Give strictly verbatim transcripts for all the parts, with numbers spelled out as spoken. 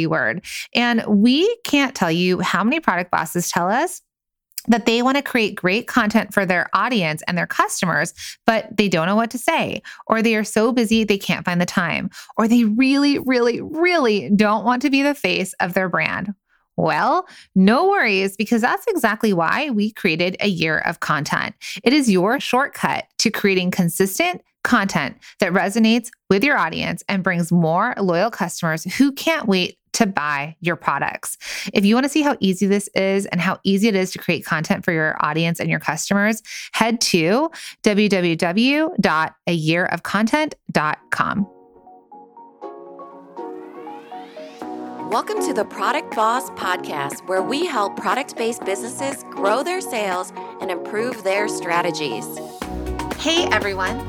word. And we can't tell you how many product bosses tell us that they want to create great content for their audience and their customers, but they don't know what to say, or they are so busy they can't find the time, or they really, really, really don't want to be the face of their brand. Well, no worries, because that's exactly why we created A Year of Content. It is your shortcut to creating consistent content that resonates with your audience and brings more loyal customers who can't wait to buy your products. If you want to see how easy this is and how easy it is to create content for your audience and your customers, head to w w w dot a year of content dot com. Welcome to the Product Boss Podcast, where we help product-based businesses grow their sales and improve their strategies. Hey everyone,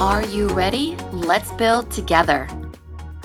Are you ready? Let's build together.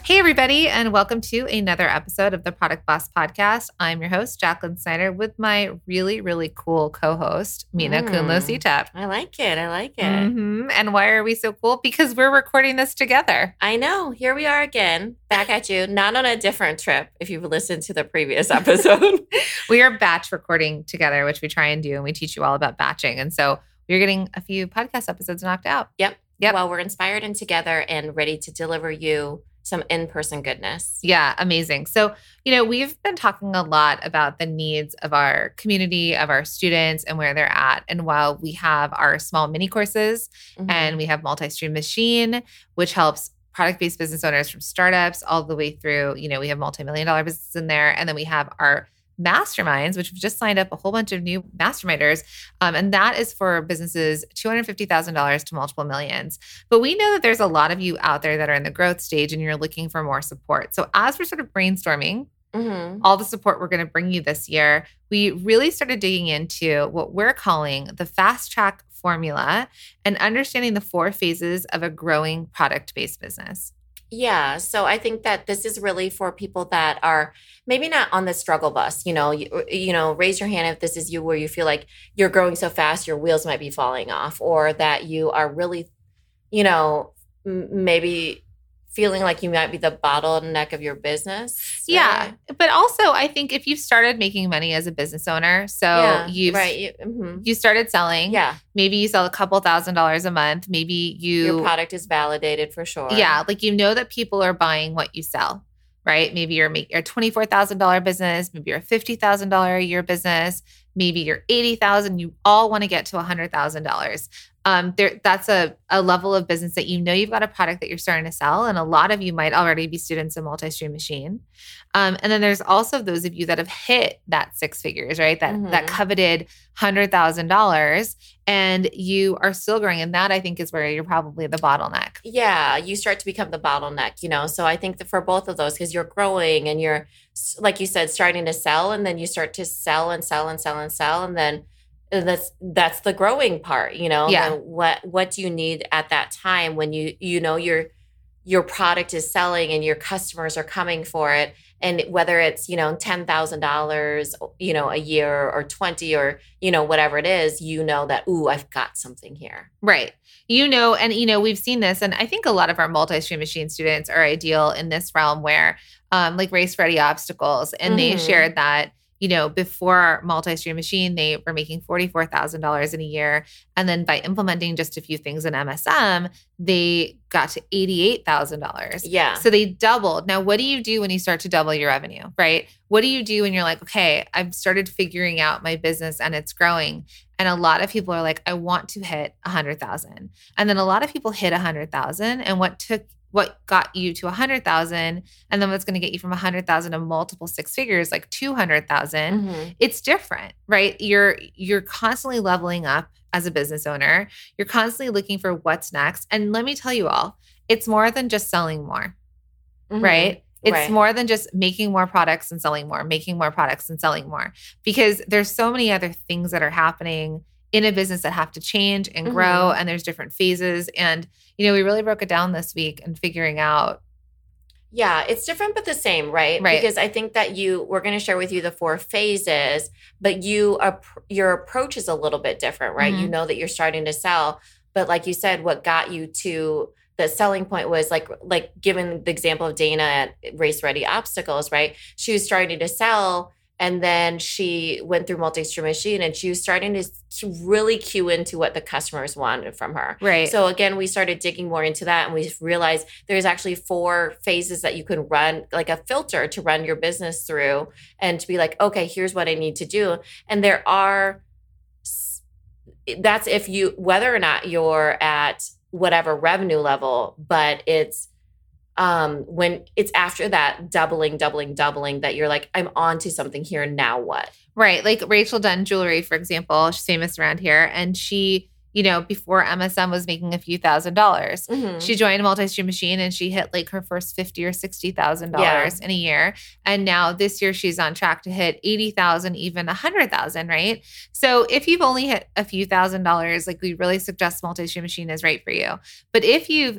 Hey, everybody, and welcome to another episode of the Product Boss Podcast. I'm your host, Jacqueline Snyder, with my really, really cool co-host, Mina mm. Khounlo-Sithep. I like it. I like it. Mm-hmm. And why are we so cool? Because we're recording this together. I know. Here we are again, back at you, not on a different trip, if you've listened to the previous episode. We are batch recording together, which we try and do, and we teach you all about batching. And so you're getting a few podcast episodes knocked out. Yep. Yep. Well, we're inspired and together and ready to deliver you some in-person goodness. Yeah, amazing. So, you know, we've been talking a lot about the needs of our community, of our students, and where they're at. And while we have our small mini courses mm-hmm. and we have Multi-Stream Machine, which helps product-based business owners from startups all the way through, you know, we have multi-million dollar businesses in there. And then we have our masterminds, which we've just signed up a whole bunch of new masterminders. Um, and that is for businesses two hundred fifty thousand dollars to multiple millions. But we know that there's a lot of you out there that are in the growth stage and you're looking for more support. So as we're sort of brainstorming mm-hmm. all the support we're going to bring you this year, we really started digging into what we're calling the fast track formula and understanding the four phases of a growing product-based business. Yeah. So I think that this is really for people that are maybe not on the struggle bus, you know, you, you know, raise your hand if this is you, where you feel like you're growing so fast, your wheels might be falling off, or that you are really, you know, m- maybe feeling like you might be the bottleneck of your business. Right? Yeah. But also I think if you've started making money as a business owner, so yeah, you've, right. you, mm-hmm. you started selling, yeah. maybe you sell a couple thousand dollars a month. Maybe you, your product is validated for sure. Yeah. Like, you know, that people are buying what you sell, right? Maybe you're making a twenty-four thousand dollars business, maybe you're a fifty thousand dollars a year business, maybe you're eighty thousand dollars. You all want to get to one hundred thousand dollars. Um, there, that's a, a level of business that you know you've got a product that you're starting to sell. And a lot of you might already be students in Multi-Stream Machine. Um, and then there's also those of you that have hit that six figures, right? That mm-hmm. that coveted one hundred thousand dollars and you are still growing. And that I think is where you're probably the bottleneck. Yeah, you start to become the bottleneck, you know? So I think that for both of those, because you're growing and you're, like you said, starting to sell, and then you start to sell and sell and sell and sell. And then that's that's the growing part, you know. Yeah. And what what do you need at that time when you you know your your product is selling and your customers are coming for it, and whether it's, you know, ten thousand dollars, you know, a year or twenty or, you know, whatever it is, you know that, ooh, I've got something here, right? You know, and you know we've seen this, and I think a lot of our Multi-Stream Machine students are ideal in this realm where, um, like Race Ready Obstacles, and mm-hmm. they shared that. you know, before Multi-Stream Machine, they were making forty-four thousand dollars in a year. And then by implementing just a few things in M S M, they got to eighty-eight thousand dollars. Yeah. So they doubled. Now, what do you do when you start to double your revenue, right? What do you do when you're like, okay, I've started figuring out my business and it's growing. And a lot of people are like, I want to hit one hundred thousand. And then a lot of people hit one hundred thousand. And what took what got you to one hundred thousand, and then what's going to get you from one hundred thousand to multiple six figures, like two hundred thousand, mm-hmm. it's different, right? You're you're constantly leveling up as a business owner. You're constantly looking for what's next. And let me tell you all, it's more than just selling more, mm-hmm. right? It's right. more than just making more products and selling more, making more products and selling more, because there's so many other things that are happening in a business that have to change and grow, mm-hmm. and there's different phases. And, you know, we really broke it down this week and figuring out. Yeah, it's different, but the same, right? Right. Because I think that you, we're going to share with you the four phases, but you, your approach is a little bit different, right? Mm-hmm. You know that you're starting to sell, but like you said, what got you to the selling point was like, like given the example of Dana at Race Ready Obstacles, right? She was starting to sell, and then she went through Multi-Stream Machine, and she was starting to really cue into what the customers wanted from her. Right. So again, we started digging more into that, and we realized there's actually four phases that you can run, like a filter to run your business through, and to be like, okay, here's what I need to do. And there are, that's if you, whether or not you're at whatever revenue level, but it's, Um, when it's after that doubling, doubling, doubling that you're like, I'm on to something here. Now what? Right. Like Rachel Dunn Jewelry, for example, she's famous around here. And she, you know, before M S M was making a few thousand dollars, mm-hmm. she joined a Multi-Stream Machine and she hit like her first fifty or sixty thousand dollars yeah. in a year. And now this year she's on track to hit eighty thousand, even a hundred thousand. Right. So if you've only hit a few thousand dollars, like we really suggest Multi-Stream Machine is right for you. But if you've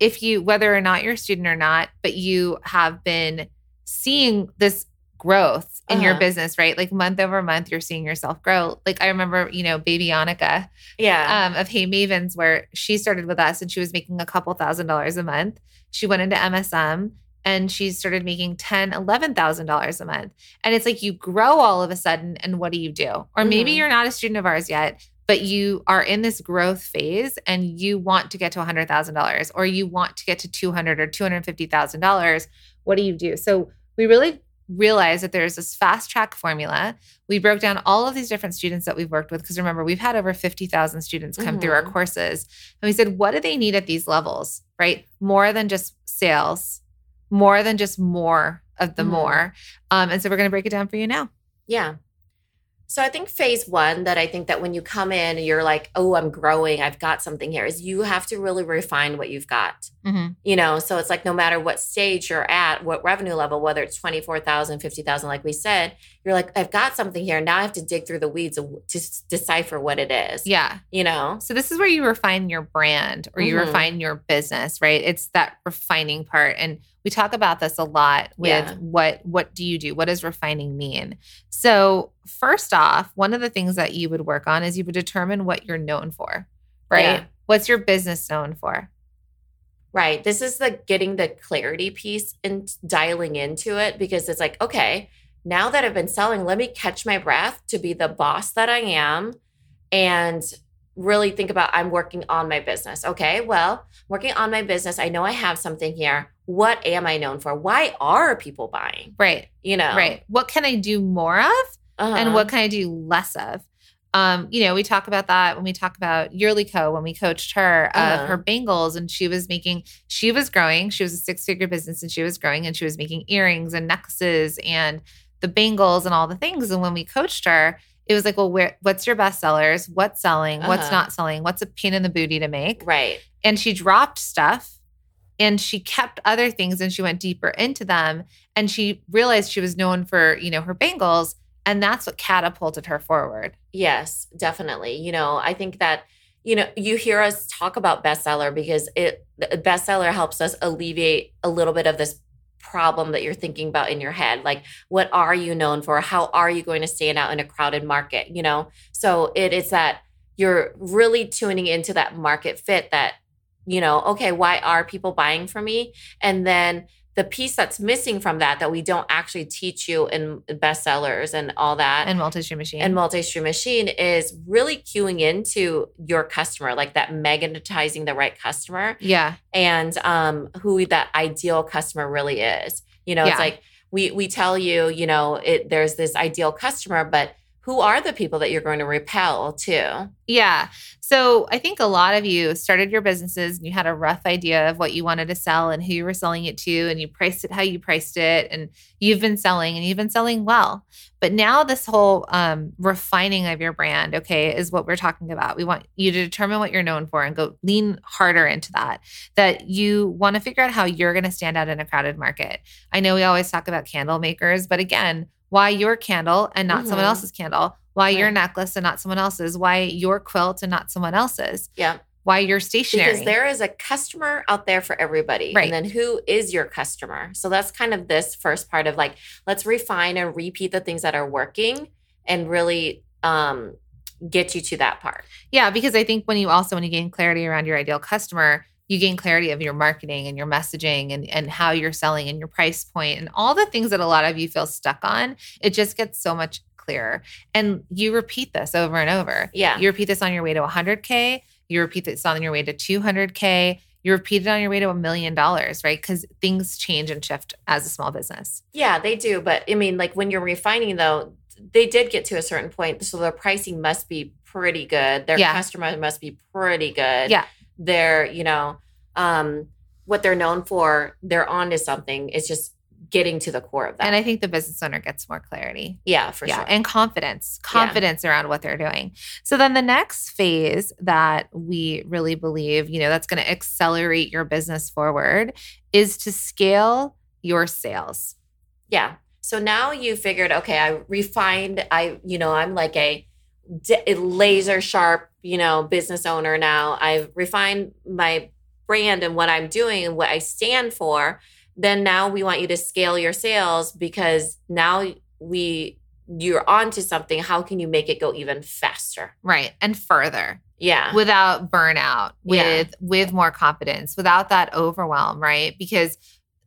If you, whether or not you're a student or not, but you have been seeing this growth in uh-huh. your business, right? Like month over month, you're seeing yourself grow. Like I remember, you know, baby Annika yeah. um, of Hey Mavens, where she started with us and she was making a couple thousand dollars a month. She went into M S M and she started making ten thousand dollars, eleven thousand dollars a month. And it's like you grow all of a sudden and what do you do? Or mm-hmm. maybe you're not a student of ours yet, but you are in this growth phase and you want to get to one hundred thousand dollars or you want to get to two hundred thousand dollars or two hundred fifty thousand dollars. What do you do? So we really realized that there's this fast track formula. We broke down all of these different students that we've worked with, because remember, we've had over fifty thousand students come mm-hmm. through our courses. And we said, what do they need at these levels, right? More than just sales, more than just more of the mm-hmm. more. Um, and so we're going to break it down for you now. Yeah. So I think phase one that I think that when you come in and you're like, oh, I'm growing, I've got something here, is you have to really refine what you've got, mm-hmm. you know? So it's like, no matter what stage you're at, what revenue level, whether it's twenty-four thousand, fifty thousand, like we said, you're like, I've got something here. Now I have to dig through the weeds to decipher what it is. Yeah. You know? So this is where you refine your brand or you mm-hmm. refine your business, right? It's that refining part. And we talk about this a lot with yeah. what what do you do? What does refining mean? So first off, one of the things that you would work on is you would determine what you're known for, right? Yeah. What's your business known for? Right. This is the getting the clarity piece and dialing into it, because it's like, okay, now that I've been selling, let me catch my breath to be the boss that I am and really think about I'm working on my business. Okay, well, working on my business, I know I have something here. What am I known for? Why are people buying? Right. You know? Right. What can I do more of uh-huh. and what can I do less of? Um, you know, we talk about that when we talk about Yearly Co, when we coached her of uh-huh. uh, her bangles, and she was making, she was growing. She was a six-figure business and she was growing, and she was making earrings and necklaces and the bangles and all the things. And when we coached her, it was like, well, where, what's your best sellers? What's selling? Uh-huh. What's not selling? What's a pain in the booty to make? Right. And she dropped stuff and she kept other things and she went deeper into them. And she realized she was known for, you know, her bangles. And that's what catapulted her forward. Yes, definitely. You know, I think that, you know, you hear us talk about bestseller because it bestseller helps us alleviate a little bit of this problem that you're thinking about in your head. Like, what are you known for? How are you going to stand out in a crowded market? You know, so it is that you're really tuning into that market fit that, you know, okay, why are people buying from me? And then the piece that's missing from that, that we don't actually teach you in bestsellers and all that. And multi-stream machine. And multi-stream machine is really queuing into your customer, like that magnetizing the right customer. Yeah. And um, who that ideal customer really is. You know, yeah. It's like we we tell you, you know, it, there's this ideal customer, but who are the people that you're going to repel to? Yeah. So I think a lot of you started your businesses and you had a rough idea of what you wanted to sell and who you were selling it to, and you priced it how you priced it, and you've been selling and you've been selling well. But now this whole um, refining of your brand, okay, is what we're talking about. We want you to determine what you're known for and go lean harder into that, that you want to figure out how you're going to stand out in a crowded market. I know we always talk about candle makers, but again, why your candle and not mm-hmm. someone else's candle? Why right. your necklace and not someone else's? Why your quilt and not someone else's? Yeah. Why your stationery? Because there is a customer out there for everybody. Right. And then who is your customer? So that's kind of this first part of like, let's refine and repeat the things that are working and really um, get you to that part. Yeah. Because I think when you also, when you gain clarity around your ideal customer, you gain clarity of your marketing and your messaging and, and how you're selling and your price point and all the things that a lot of you feel stuck on. It just gets so much clearer. And you repeat this over and over. Yeah. You repeat this on your way to one hundred K. You repeat this on your way to two hundred K. You repeat it on your way to a million dollars, right? Because things change and shift as a small business. Yeah, they do. But I mean, like when you're refining though, they did get to a certain point. So their pricing must be pretty good. Their yeah. customer must be pretty good. Yeah. They're, you know, um, what they're known for, they're on to something. It's just getting to the core of that. And I think the business owner gets more clarity. Yeah, for yeah. sure. And confidence, confidence yeah. around what they're doing. So then the next phase that we really believe, you know, that's going to accelerate your business forward is to scale your sales. Yeah. So now you figured, okay, I refined, I, you know, I'm like a d- laser sharp, you know, business owner now. I've refined my brand and what I'm doing and what I stand for. Then now we want you to scale your sales because now we you're onto something. How can you make it go even faster? Right. And further. Yeah. Without burnout, with yeah. with more confidence, without that overwhelm, right? Because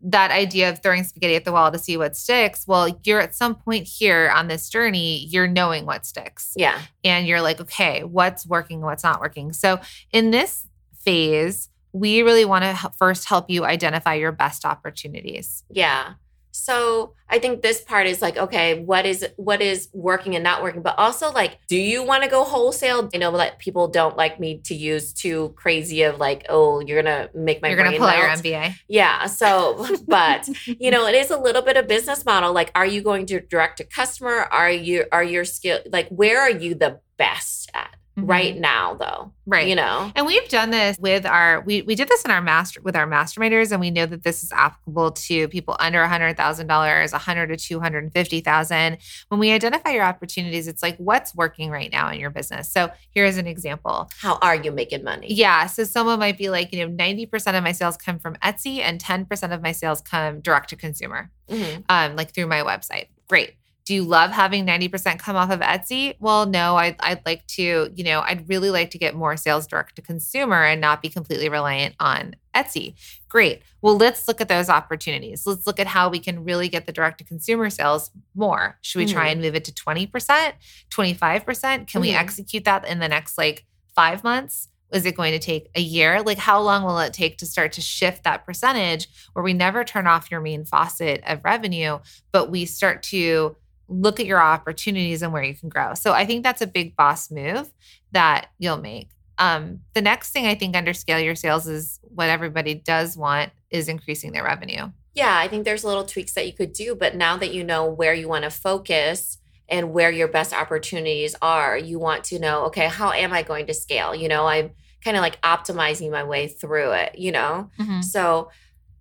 that idea of throwing spaghetti at the wall to see what sticks. Well, you're at some point here on this journey, you're knowing what sticks. Yeah. And you're like, okay, what's working, what's not working. So in this phase, we really want to first help you identify your best opportunities. Yeah. So I think this part is like, okay, what is what is working and not working, but also like, do you want to go wholesale? I know that people don't like me to use too crazy of like, oh, you're gonna make my you're brain gonna pull out your M B A. Yeah. So, but you know, it is a little bit of business model. Like, are you going to direct to customer? Are you are your skill like where are you the best at? Right now though. Right. You know, and we've done this with our, we, we did this in our master with our masterminders, and we know that this is applicable to people under a hundred thousand dollars, a hundred to two hundred fifty thousand. When we identify your opportunities, it's like, what's working right now in your business? So here's an example. How are you making money? Yeah. So someone might be like, you know, ninety percent of my sales come from Etsy and ten percent of my sales come direct to consumer, mm-hmm. um, like through my website. Great. Do you love having ninety percent come off of Etsy? Well, no, I'd, I'd like to, you know, I'd really like to get more sales direct to consumer and not be completely reliant on Etsy. Great. Well, let's look at those opportunities. Let's look at how we can really get the direct to consumer sales more. Should we mm-hmm. try and move it to twenty percent, twenty-five percent? Can mm-hmm. we execute that in the next like five months? Is it going to take a year? Like how long will it take to start to shift that percentage where we never turn off your main faucet of revenue, but we start to look at your opportunities and where you can grow. So I think that's a big boss move that you'll make. Um, the next thing I think under scale your sales is what everybody does want is increasing their revenue. Yeah, I think there's little tweaks that you could do, but now that you know where you want to focus and where your best opportunities are, you want to know, okay, how am I going to scale? You know, I'm kind of like optimizing my way through it, you know? Mm-hmm. So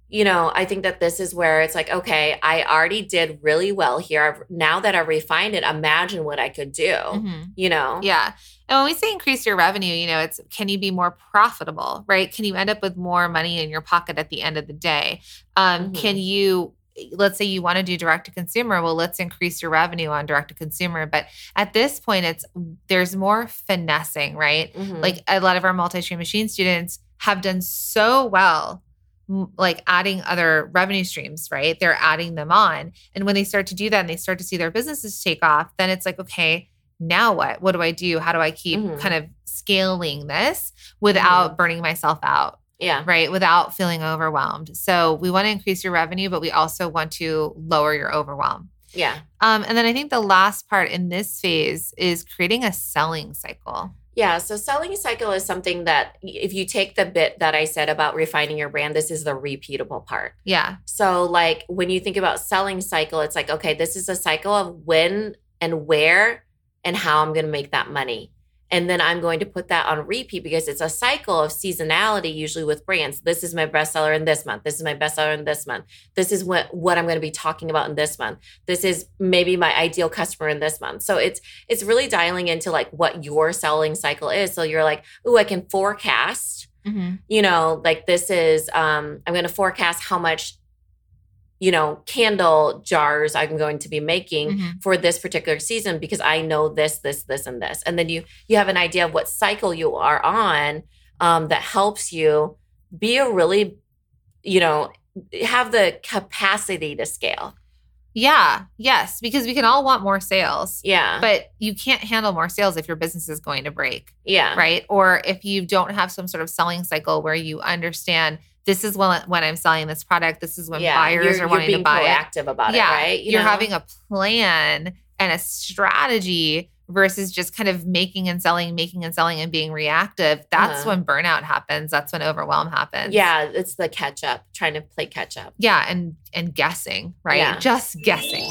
you know, I think that this is where it's like, okay, I already did really well here. Now that I refined it, imagine what I could do, mm-hmm. you know? Yeah. And when we say increase your revenue, you know, it's, can you be more profitable, right? Can you end up with more money in your pocket at the end of the day? Um, mm-hmm. Can you, let's say you want to do direct to consumer. Well, let's increase your revenue on direct to consumer. But at this point, it's, there's more finessing, right? Mm-hmm. Like a lot of our multi-stream machine students have done so well like adding other revenue streams, right? They're adding them on. And when they start to do that and they start to see their businesses take off, then it's like, okay, now what? What do I do? How do I keep mm-hmm. kind of scaling this without mm-hmm. burning myself out? Yeah. Right. Without feeling overwhelmed. So we want to increase your revenue, but we also want to lower your overwhelm. Yeah. Um, and then I think the last part in this phase is creating a selling cycle. Yeah. So selling cycle is something that if you take the bit that I said about refining your brand, this is the repeatable part. Yeah. So like when you think about selling cycle, it's like, okay, this is a cycle of when and where and how I'm going to make that money. And then I'm going to put that on repeat because it's a cycle of seasonality, usually with brands. This is my bestseller in this month. This is my bestseller in this month. This is what, what I'm going to be talking about in this month. This is maybe my ideal customer in this month. So it's it's really dialing into like what your selling cycle is. So you're like, ooh, I can forecast, mm-hmm. you know, like this is, um, I'm going to forecast how much, you know, candle jars I'm going to be making mm-hmm. for this particular season because I know this, this, this, and this. And then you you have an idea of what cycle you are on um, that helps you be a really, you know, have the capacity to scale. Yeah. Yes. Because we can all want more sales. Yeah. But you can't handle more sales if your business is going to break. Yeah. Right? Or if you don't have some sort of selling cycle where you understand this is when I'm selling this product. This is when yeah, buyers are wanting to buy it. You're being proactive about yeah, it, right? You you're know? having a plan and a strategy versus just kind of making and selling, making and selling and being reactive. That's uh-huh. when burnout happens. That's when overwhelm happens. Yeah, it's the catch up, trying to play catch up. Yeah, and and guessing, right? Yeah. Just guessing.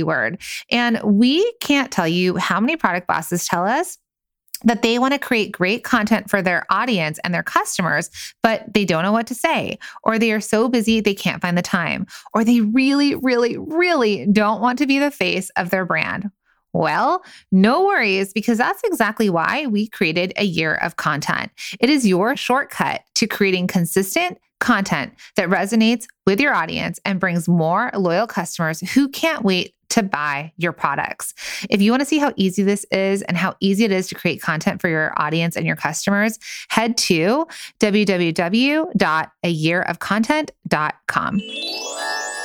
word. And we can't tell you how many product bosses tell us that they want to create great content for their audience and their customers, but they don't know what to say, or they are so busy they can't find the time, or they really, really, really don't want to be the face of their brand. Well, no worries, because that's exactly why we created a year of content. It is your shortcut to creating consistent content that resonates with your audience and brings more loyal customers who can't wait to buy your products. If you want to see how easy this is and how easy it is to create content for your audience and your customers, head to w w w dot a year of content dot com.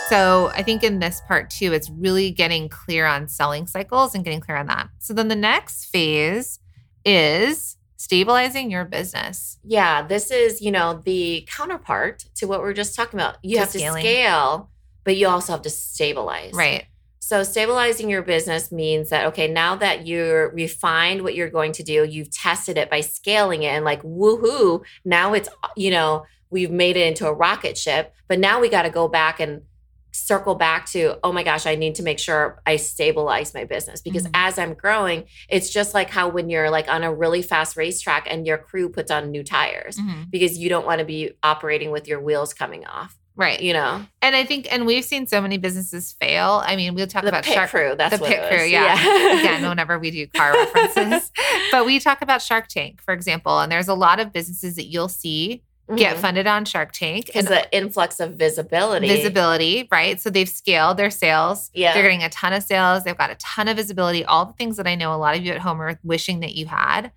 So I think in this part too, it's really getting clear on selling cycles and getting clear on that. So then the next phase is stabilizing your business. Yeah. This is, you know, the counterpart to what we were just talking about. You have to scale, but you also have to stabilize. Right. So stabilizing your business means that, okay, now that you're refined what you're going to do, you've tested it by scaling it and like, woohoo, now it's, you know, we've made it into a rocket ship, but now we got to go back and circle back to, oh my gosh, I need to make sure I stabilize my business because mm-hmm. as I'm growing, it's just like how when you're like on a really fast racetrack and your crew puts on new tires mm-hmm. because you don't want to be operating with your wheels coming off. Right. You know, and I think, and we've seen so many businesses fail. I mean, we'll talk the about pit Shark Crew. That's the what pit it crew. Was. Yeah. yeah. Again, whenever we do car references, but we talk about Shark Tank, for example, and there's a lot of businesses that you'll see mm-hmm. get funded on Shark Tank because the influx of visibility, visibility, right? So they've scaled their sales. Yeah. They're getting a ton of sales. They've got a ton of visibility, all the things that I know a lot of you at home are wishing that you had,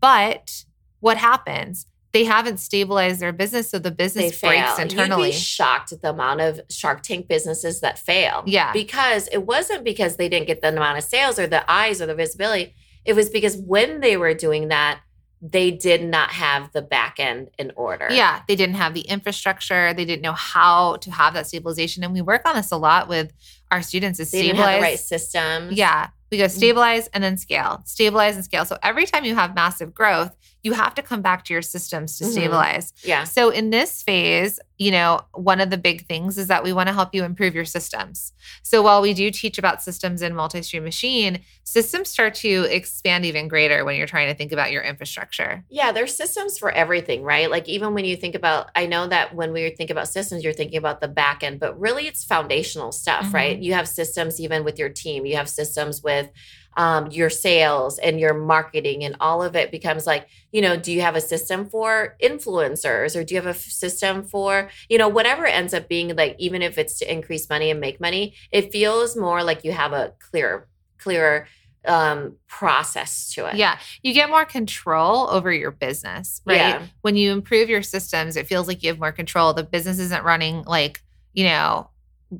but what happens? They haven't stabilized their business, so the business breaks internally. You'd be shocked at the amount of Shark Tank businesses that fail. Yeah. Because it wasn't because they didn't get the amount of sales or the eyes or the visibility. It was because when they were doing that, they did not have the back end in order. Yeah. They didn't have the infrastructure. They didn't know how to have that stabilization. And we work on this a lot with our students is stabilize. They didn't have the right systems. Yeah. We go stabilize and then scale, stabilize and scale. So every time you have massive growth, you have to come back to your systems to mm-hmm. stabilize. Yeah. So in this phase, you know, one of the big things is that we want to help you improve your systems. So while we do teach about systems in Multi-Stream Machine, systems start to expand even greater when you're trying to think about your infrastructure. Yeah, there's systems for everything, right? Like even when you think about, I know that when we think about systems, you're thinking about the back end, but really it's foundational stuff, mm-hmm. right? You have systems even with your team. You have systems with um, your sales and your marketing, and all of it becomes like, you know, do you have a system for influencers, or do you have a f- system for, you know, whatever it ends up being, like, even if it's to increase money and make money, it feels more like you have a clearer, clearer um, process to it. Yeah. You get more control over your business, right? Yeah. When you improve your systems, it feels like you have more control. The business isn't running like, you know,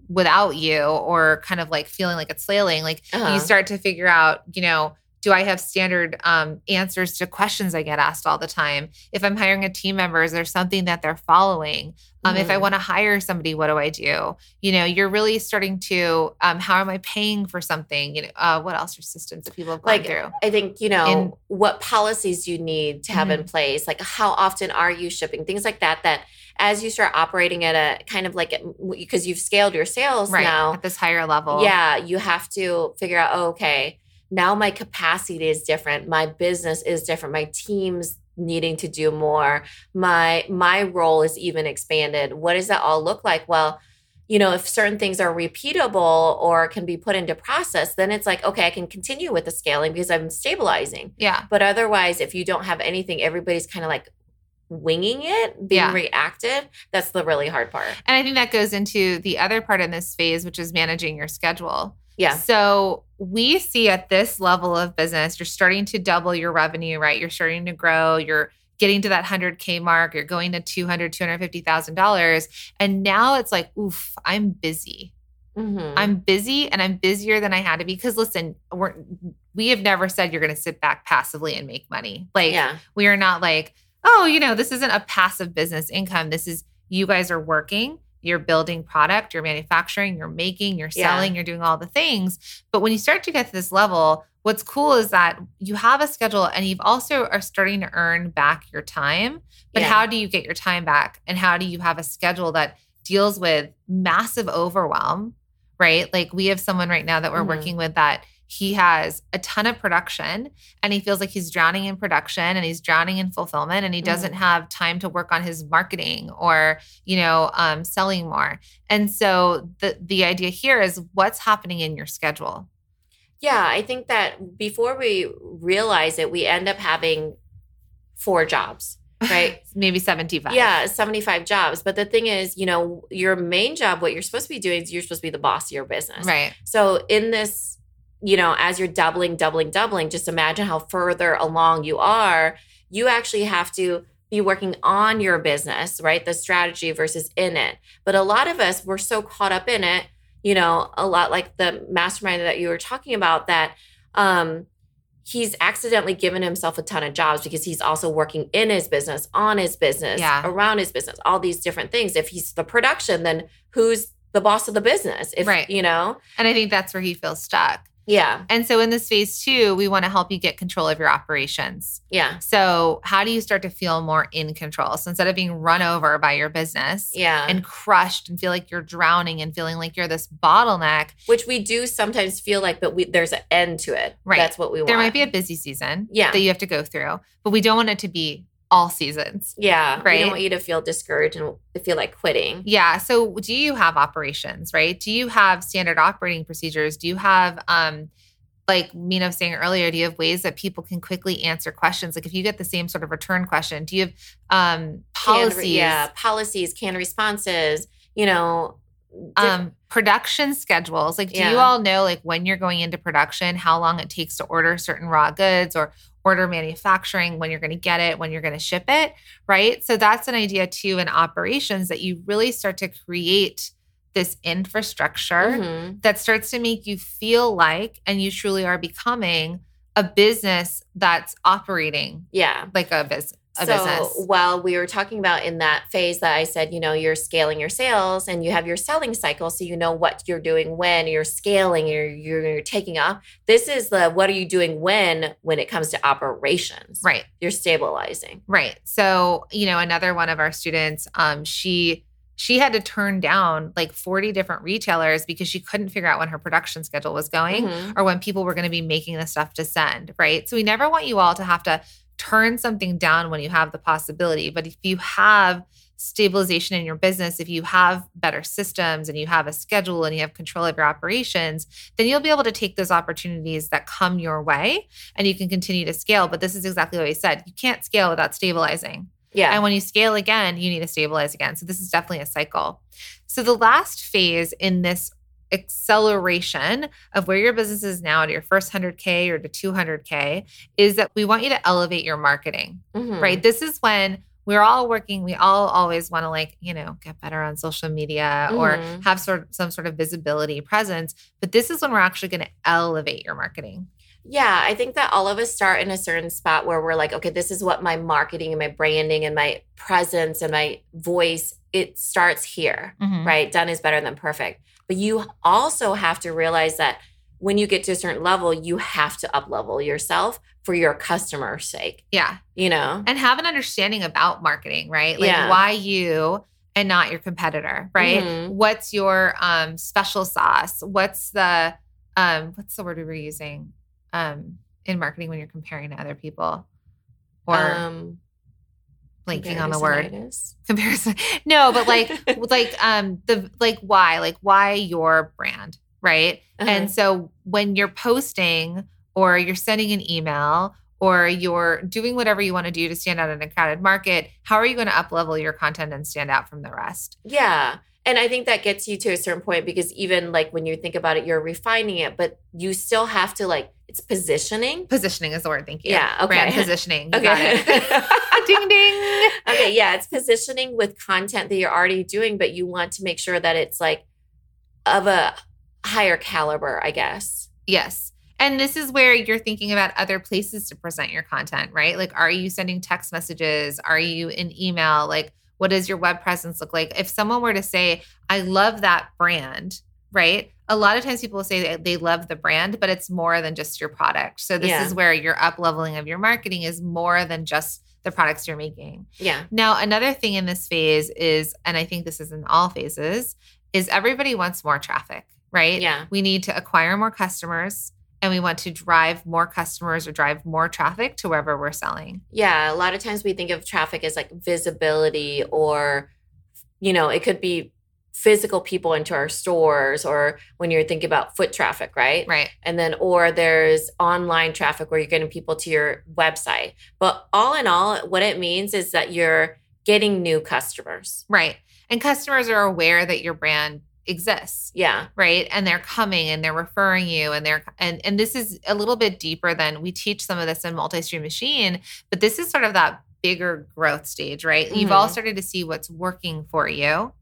without you, or kind of like feeling like it's flailing. Like uh-huh. you start to figure out, you know, do I have standard um, answers to questions I get asked all the time? If I'm hiring a team member, is there something that they're following? Um, mm. If I want to hire somebody, what do I do? You know, you're really starting to, um, how am I paying for something? You know, uh, what else are systems that people have gone like, through? I think, you know, in, what policies you need to have mm-hmm. in place? Like how often are you shipping? Things like that, that as you start operating at a kind of like, because you've scaled your sales right, now. At this higher level. Yeah. You have to figure out, oh, okay, now my capacity is different. My business is different. My team's needing to do more. My my role is even expanded. What does that all look like? Well, you know, if certain things are repeatable or can be put into process, then it's like, okay, I can continue with the scaling because I'm stabilizing. Yeah. But otherwise, if you don't have anything, everybody's kind of like winging it, being yeah. reactive. That's the really hard part. And I think that goes into the other part in this phase, which is managing your schedule. Yeah. So we see at this level of business, you're starting to double your revenue, right? You're starting to grow. You're getting to that one hundred K mark. You're going to two hundred thousand dollars, two hundred fifty thousand dollars. And now it's like, oof, I'm busy. Mm-hmm. I'm busy, and I'm busier than I had to be. Because listen, we're, we have never said you're going to sit back passively and make money. Like yeah. we are not like, oh, you know, this isn't a passive business income. This is, you guys are working. You're building product, you're manufacturing, you're making, you're selling, yeah. you're doing all the things. But when you start to get to this level, what's cool is that you have a schedule and you've also are starting to earn back your time. But yeah. how do you get your time back? And how do you have a schedule that deals with massive overwhelm, right? Like we have someone right now that we're mm-hmm. working with that he has a ton of production and he feels like he's drowning in production and he's drowning in fulfillment, and he doesn't mm. have time to work on his marketing or, you know, um, selling more. And so the, the idea here is what's happening in your schedule. Yeah. I think that before we realize it, we end up having four jobs. Right. Maybe seventy-five. Yeah. seventy-five jobs. But the thing is, you know, your main job, what you're supposed to be doing is you're supposed to be the boss of your business. Right. So in this, you know, as you're doubling, doubling, doubling, just imagine how further along you are. You actually have to be working on your business, right? The strategy versus in it. But a lot of us, we're so caught up in it, you know, a lot like the mastermind that you were talking about, that um, he's accidentally given himself a ton of jobs because he's also working in his business, on his business, yeah. around his business, all these different things. If he's the production, then who's the boss of the business? If, right. You know? And I think that's where he feels stuck. Yeah. And so in this phase two, we want to help you get control of your operations. Yeah. So how do you start to feel more in control? So instead of being run over by your business yeah. and crushed and feel like you're drowning and feeling like you're this bottleneck. Which we do sometimes feel like, but we, there's an end to it. Right. That's what we want. There might be a busy season yeah. that you have to go through, but we don't want it to be all seasons. Yeah. Right. We don't want you to feel discouraged and feel like quitting. Yeah. So do you have operations, right? Do you have standard operating procedures? Do you have, um, like Mina was saying earlier, do you have ways that people can quickly answer questions? Like if you get the same sort of return question, do you have um, policies? Canned, yeah. Policies, canned responses, you know, Um, production schedules. Like, do yeah. you all know like when you're going into production, how long it takes to order certain raw goods or order manufacturing, when you're going to get it, when you're going to ship it, right? So that's an idea too in operations, that you really start to create this infrastructure mm-hmm. that starts to make you feel like, and you truly are becoming a business that's operating yeah. like a business. a so business? While we were talking about in that phase that I said, you know, you're scaling your sales and you have your selling cycle. So you know what you're doing when you're scaling, you're, you're, you're taking off. This is the, what are you doing when, when it comes to operations? Right. You're stabilizing. Right. So, you know, another one of our students, um, she, she had to turn down like forty different retailers because she couldn't figure out when her production schedule was going mm-hmm. or when people were going to be making the stuff to send. Right. So we never want you all to have to turn something down when you have the possibility. But if you have stabilization in your business, if you have better systems and you have a schedule and you have control of your operations, then you'll be able to take those opportunities that come your way and you can continue to scale. But this is exactly what we said. You can't scale without stabilizing. Yeah. And when you scale again, you need to stabilize again. So this is definitely a cycle. So the last phase in this acceleration of where your business is now to your first one hundred K or to two hundred K is that we want you to elevate your marketing, mm-hmm. right? This is when we're all working. We all always want to like, you know, get better on social media mm-hmm. or have sort of some sort of visibility presence. But this is when we're actually going to elevate your marketing. Yeah, I think that all of us start in a certain spot where we're like, okay, this is what my marketing and my branding and my presence and my voice, it starts here, mm-hmm. right? Done is better than perfect. But you also have to realize that when you get to a certain level, you have to up-level yourself for your customer's sake. Yeah. You know? And have an understanding about marketing, right? Like yeah. why you... and not your competitor, right? Mm-hmm. What's your um, special sauce? What's the, um, what's the word we were using um, in marketing when you're comparing to other people? Or um, blanking on the word. Comparison. No, but like, like um, the, like why, like why your brand, right? Uh-huh. And so when you're posting or you're sending an email or you're doing whatever you want to do to stand out in a crowded market, how are you going to up-level your content and stand out from the rest? Yeah. And I think that gets you to a certain point because even like when you think about it, you're refining it, but you still have to like, it's positioning. Positioning is the word. Thank you. Yeah. Okay. Brand positioning. You okay. Got it. Ding, ding. Okay. Yeah. It's positioning with content that you're already doing, but you want to make sure that it's like of a higher caliber, I guess. Yes. And this is where you're thinking about other places to present your content, right? Like, are you sending text messages? Are you in email? Like, what does your web presence look like? If someone were to say, I love that brand, right? A lot of times people will say that they love the brand, but it's more than just your product. So this yeah. is where your up-leveling of your marketing is more than just the products you're making. Yeah. Now, another thing in this phase is, and I think this is in all phases, is everybody wants more traffic, right? Yeah. We need to acquire more customers. And we want to drive more customers or drive more traffic to wherever we're selling. Yeah. A lot of times we think of traffic as like visibility or, you know, it could be physical people into our stores or when you're thinking about foot traffic, right? Right. And then, or there's online traffic where you're getting people to your website. But all in all, what it means is that you're getting new customers. Right. And customers are aware that your brand exists. Yeah. Right. And they're coming and they're referring you and they're, and, and this is a little bit deeper than we teach some of this in Multi-Stream Machine, but this is sort of that bigger growth stage, right? Mm-hmm. You've all started to see what's working for you.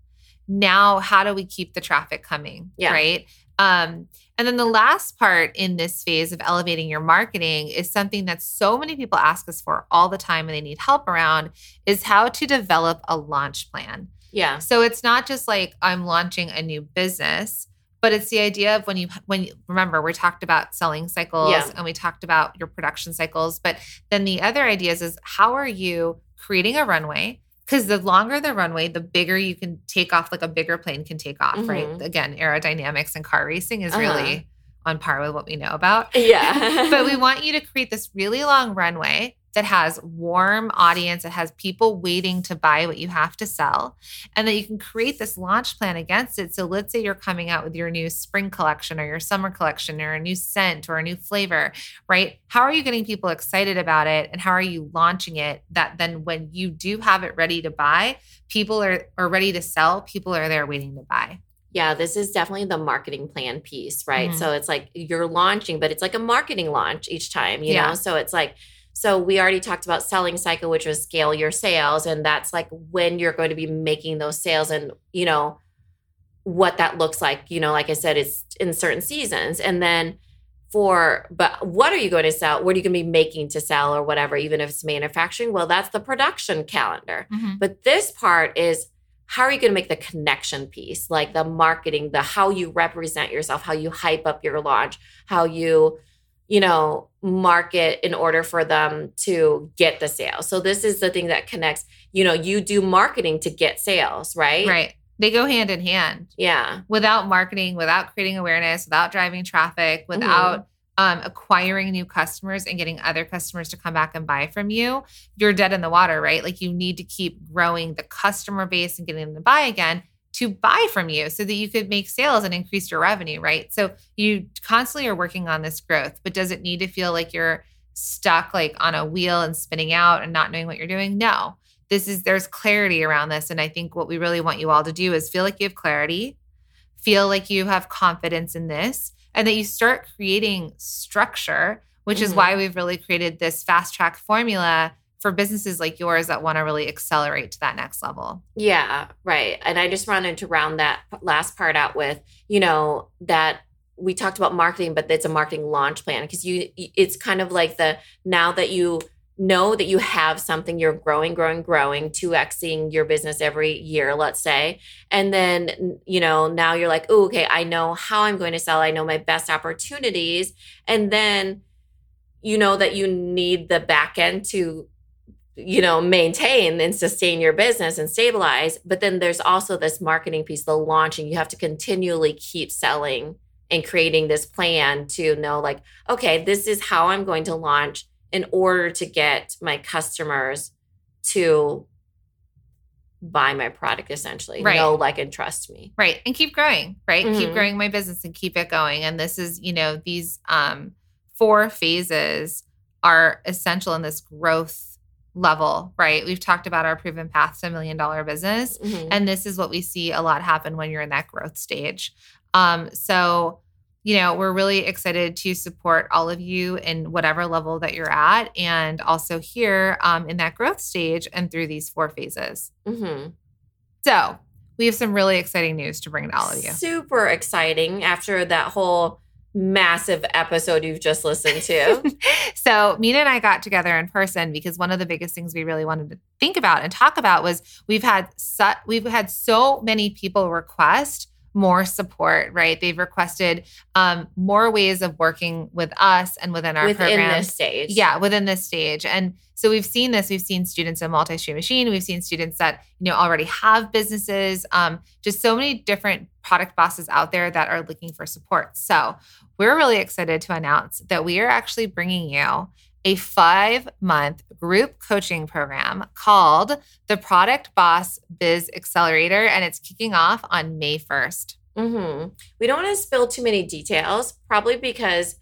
Now, how do we keep the traffic coming? Yeah. Right. Um, and then the last part in this phase of elevating your marketing is something that so many people ask us for all the time and they need help around is how to develop a launch plan. Yeah. So it's not just like I'm launching a new business, but it's the idea of when you, when you, remember we talked about selling cycles yeah. and we talked about your production cycles, but then the other ideas is how are you creating a runway? Because the longer the runway, the bigger you can take off, like a bigger plane can take off, mm-hmm. right? Again, aerodynamics and car racing is uh-huh. really on par with what we know about. Yeah. But we want you to create this really long runway that has warm audience, it has people waiting to buy what you have to sell, and that you can create this launch plan against it. So let's say you're coming out with your new spring collection or your summer collection or a new scent or a new flavor, right? How are you getting people excited about it and how are you launching it that then when you do have it ready to buy, people are, are ready to sell, people are there waiting to buy. Yeah, this is definitely the marketing plan piece, right? Mm-hmm. So it's like you're launching, but it's like a marketing launch each time, you yeah. know? So it's like, so we already talked about selling cycle, which was scale your sales. And that's like when you're going to be making those sales and, you know, what that looks like, you know, like I said, it's in certain seasons. And then for, but what are you going to sell? What are you going to be making to sell or whatever, even if it's manufacturing? Well, that's the production calendar. Mm-hmm. But this part is, how are you going to make the connection piece, like the marketing, the how you represent yourself, how you hype up your launch, how you, you know, market in order for them to get the sale. So this is the thing that connects, you know, you do marketing to get sales, right? Right. They go hand in hand. Yeah. Without marketing, without creating awareness, without driving traffic, without mm-hmm. um, acquiring new customers and getting other customers to come back and buy from you, you're dead in the water, right? Like you need to keep growing the customer base and getting them to buy again to buy from you so that you could make sales and increase your revenue, right? So you constantly are working on this growth, but does it need to feel like you're stuck like on a wheel and spinning out and not knowing what you're doing? No. This is, there's clarity around this. And I think what we really want you all to do is feel like you have clarity, feel like you have confidence in this, and that you start creating structure, which mm-hmm. is why we've really created this fast track formula for businesses like yours that want to really accelerate to that next level. Yeah, right. And I just wanted to round that last part out with, you know, that we talked about marketing, but it's a marketing launch plan because you, it's kind of like the, now that you know that you have something, you're growing, growing, growing, two X-ing your business every year, let's say. And then, you know, now you're like, oh, okay, I know how I'm going to sell. I know my best opportunities. And then you know that you need the back end to, you know, maintain and sustain your business and stabilize. But then there's also this marketing piece, the launching. You have to continually keep selling and creating this plan to know like, okay, this is how I'm going to launch in order to get my customers to buy my product, essentially. Right. Know, like, and trust me. Right. And keep growing, right? Mm-hmm. Keep growing my business and keep it going. And this is, you know, these um, four phases are essential in this growth level, right? We've talked about our proven path to a million dollar business. Mm-hmm. And this is what we see a lot happen when you're in that growth stage. Um, so you know, we're really excited to support all of you in whatever level that you're at and also here um, in that growth stage and through these four phases. Mm-hmm. So we have some really exciting news to bring to all of you. Super exciting after that whole massive episode you've just listened to. So Mina and I got together in person because one of the biggest things we really wanted to think about and talk about was we've had su- we've had so many people request more support, right? They've requested um, more ways of working with us and within our program. Within this stage. Yeah, within this stage. And so we've seen this. We've seen students in Multi-Stream Machine. We've seen students that, you know, already have businesses. Um, just so many different product bosses out there that are looking for support. So we're really excited to announce that we are actually bringing you a five-month group coaching program called the Product Boss Biz Accelerator, and it's kicking off on May first. Mm-hmm. We don't want to spill too many details, probably because,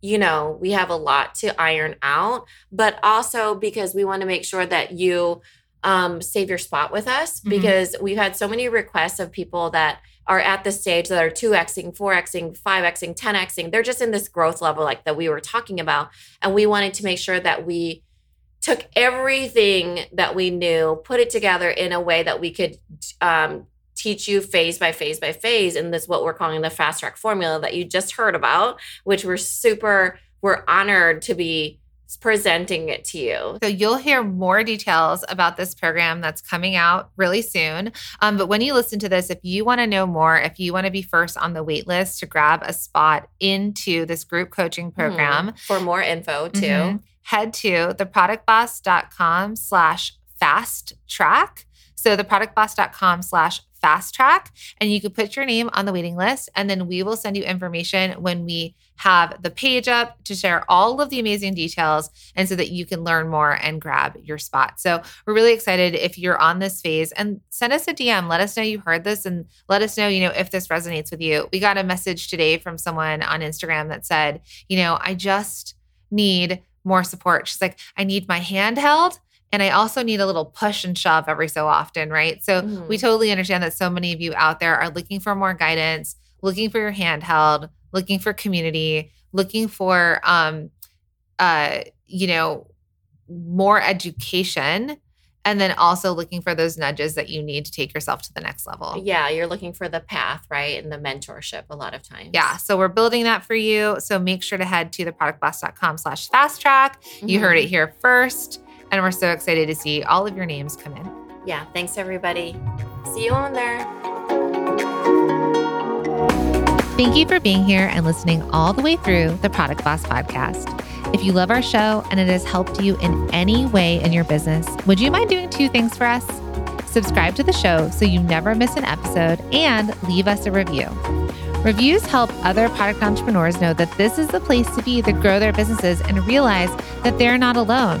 you know, we have a lot to iron out, but also because we want to make sure that you um, save your spot with us mm-hmm. because we've had so many requests of people that are at the stage that are two X-ing, four X-ing, five X-ing, ten X-ing. They're just in this growth level like that we were talking about. And we wanted to make sure that we took everything that we knew, put it together in a way that we could um, teach you phase by phase by phase. And that's what we're calling the fast track formula that you just heard about, which we're super, we're honored to be presenting it to you. So you'll hear more details about this program that's coming out really soon. Um, but when you listen to this, if you want to know more, if you want to be first on the wait list to grab a spot into this group coaching program. Mm-hmm. For more info too, mm-hmm. head to theproductboss.com slash fast track. So theproductboss.com slash fast track, and you could put your name on the waiting list, and then we will send you information when we have the page up to share all of the amazing details and so that you can learn more and grab your spot. So we're really excited if you're on this phase, and send us a D M. Let us know you heard this and let us know, you know, if this resonates with you. We got a message today from someone on Instagram that said, you know, I just need more support. She's like, I need my hand held. And I also need a little push and shove every so often, right? So mm-hmm. we totally understand that so many of you out there are looking for more guidance, looking for your handheld, looking for community, looking for, um, uh, you know, more education. And then also looking for those nudges that you need to take yourself to the next level. Yeah, you're looking for the path, right? And the mentorship a lot of times. Yeah, so we're building that for you. So make sure to head to theproductboss.com slash fast track. Mm-hmm. You heard it here first. And we're so excited to see all of your names come in. Yeah, thanks everybody. See you on there. Thank you for being here and listening all the way through the Product Boss Podcast. If you love our show and it has helped you in any way in your business, would you mind doing two things for us? Subscribe to the show so you never miss an episode and leave us a review. Reviews help other product entrepreneurs know that this is the place to be to grow their businesses and realize that they're not alone.